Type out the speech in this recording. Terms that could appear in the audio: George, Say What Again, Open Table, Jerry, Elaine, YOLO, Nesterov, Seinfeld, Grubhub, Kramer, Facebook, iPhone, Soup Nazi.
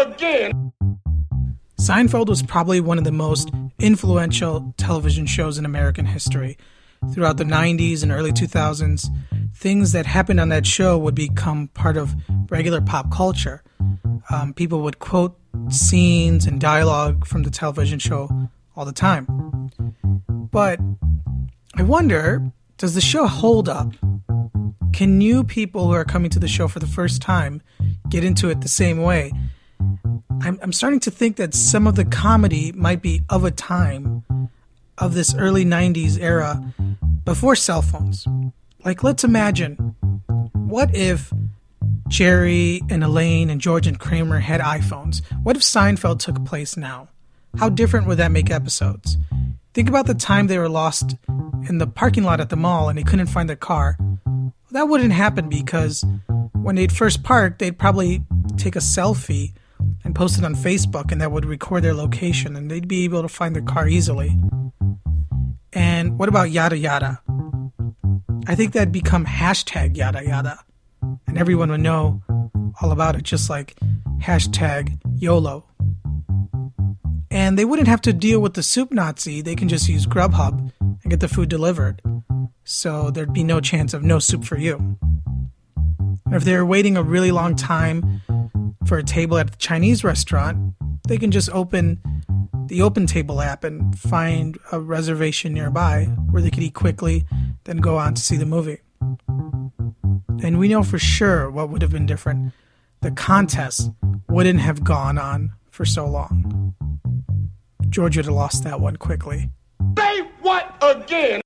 again. Seinfeld was probably one of the most influential television shows in American history. Throughout the 90s and early 2000s, things that happened on that show would become part of regular pop culture. People would quote scenes and dialogue from the television show all the time. But I wonder, does the show hold up? Can new people who are coming to the show for the first time get into it the same way? I'm starting to think that some of the comedy might be of a time, of this early 90s era, before cell phones. Like, let's imagine, what if Jerry and Elaine and George and Kramer had iPhones? What if Seinfeld took place now? How different would that make episodes? Think about the time they were lost in the parking lot at the mall and they couldn't find their car. Well, that wouldn't happen because when they'd first park, they'd probably take a selfie and post it on Facebook, and that would record their location, and they'd be able to find their car easily. And what about yada yada? I think that'd become hashtag yada yada, and everyone would know all about it, just like hashtag YOLO. And they wouldn't have to deal with the Soup Nazi. They can just use Grubhub and get the food delivered. So there'd be no chance of no soup for you. And if they're waiting a really long time for a table at the Chinese restaurant, they can just open the Open Table app and find a reservation nearby where they could eat quickly, then go on to see the movie. And we know for sure what would have been different. The contest wouldn't have gone on for so long. George would have lost that one quickly. Say what again?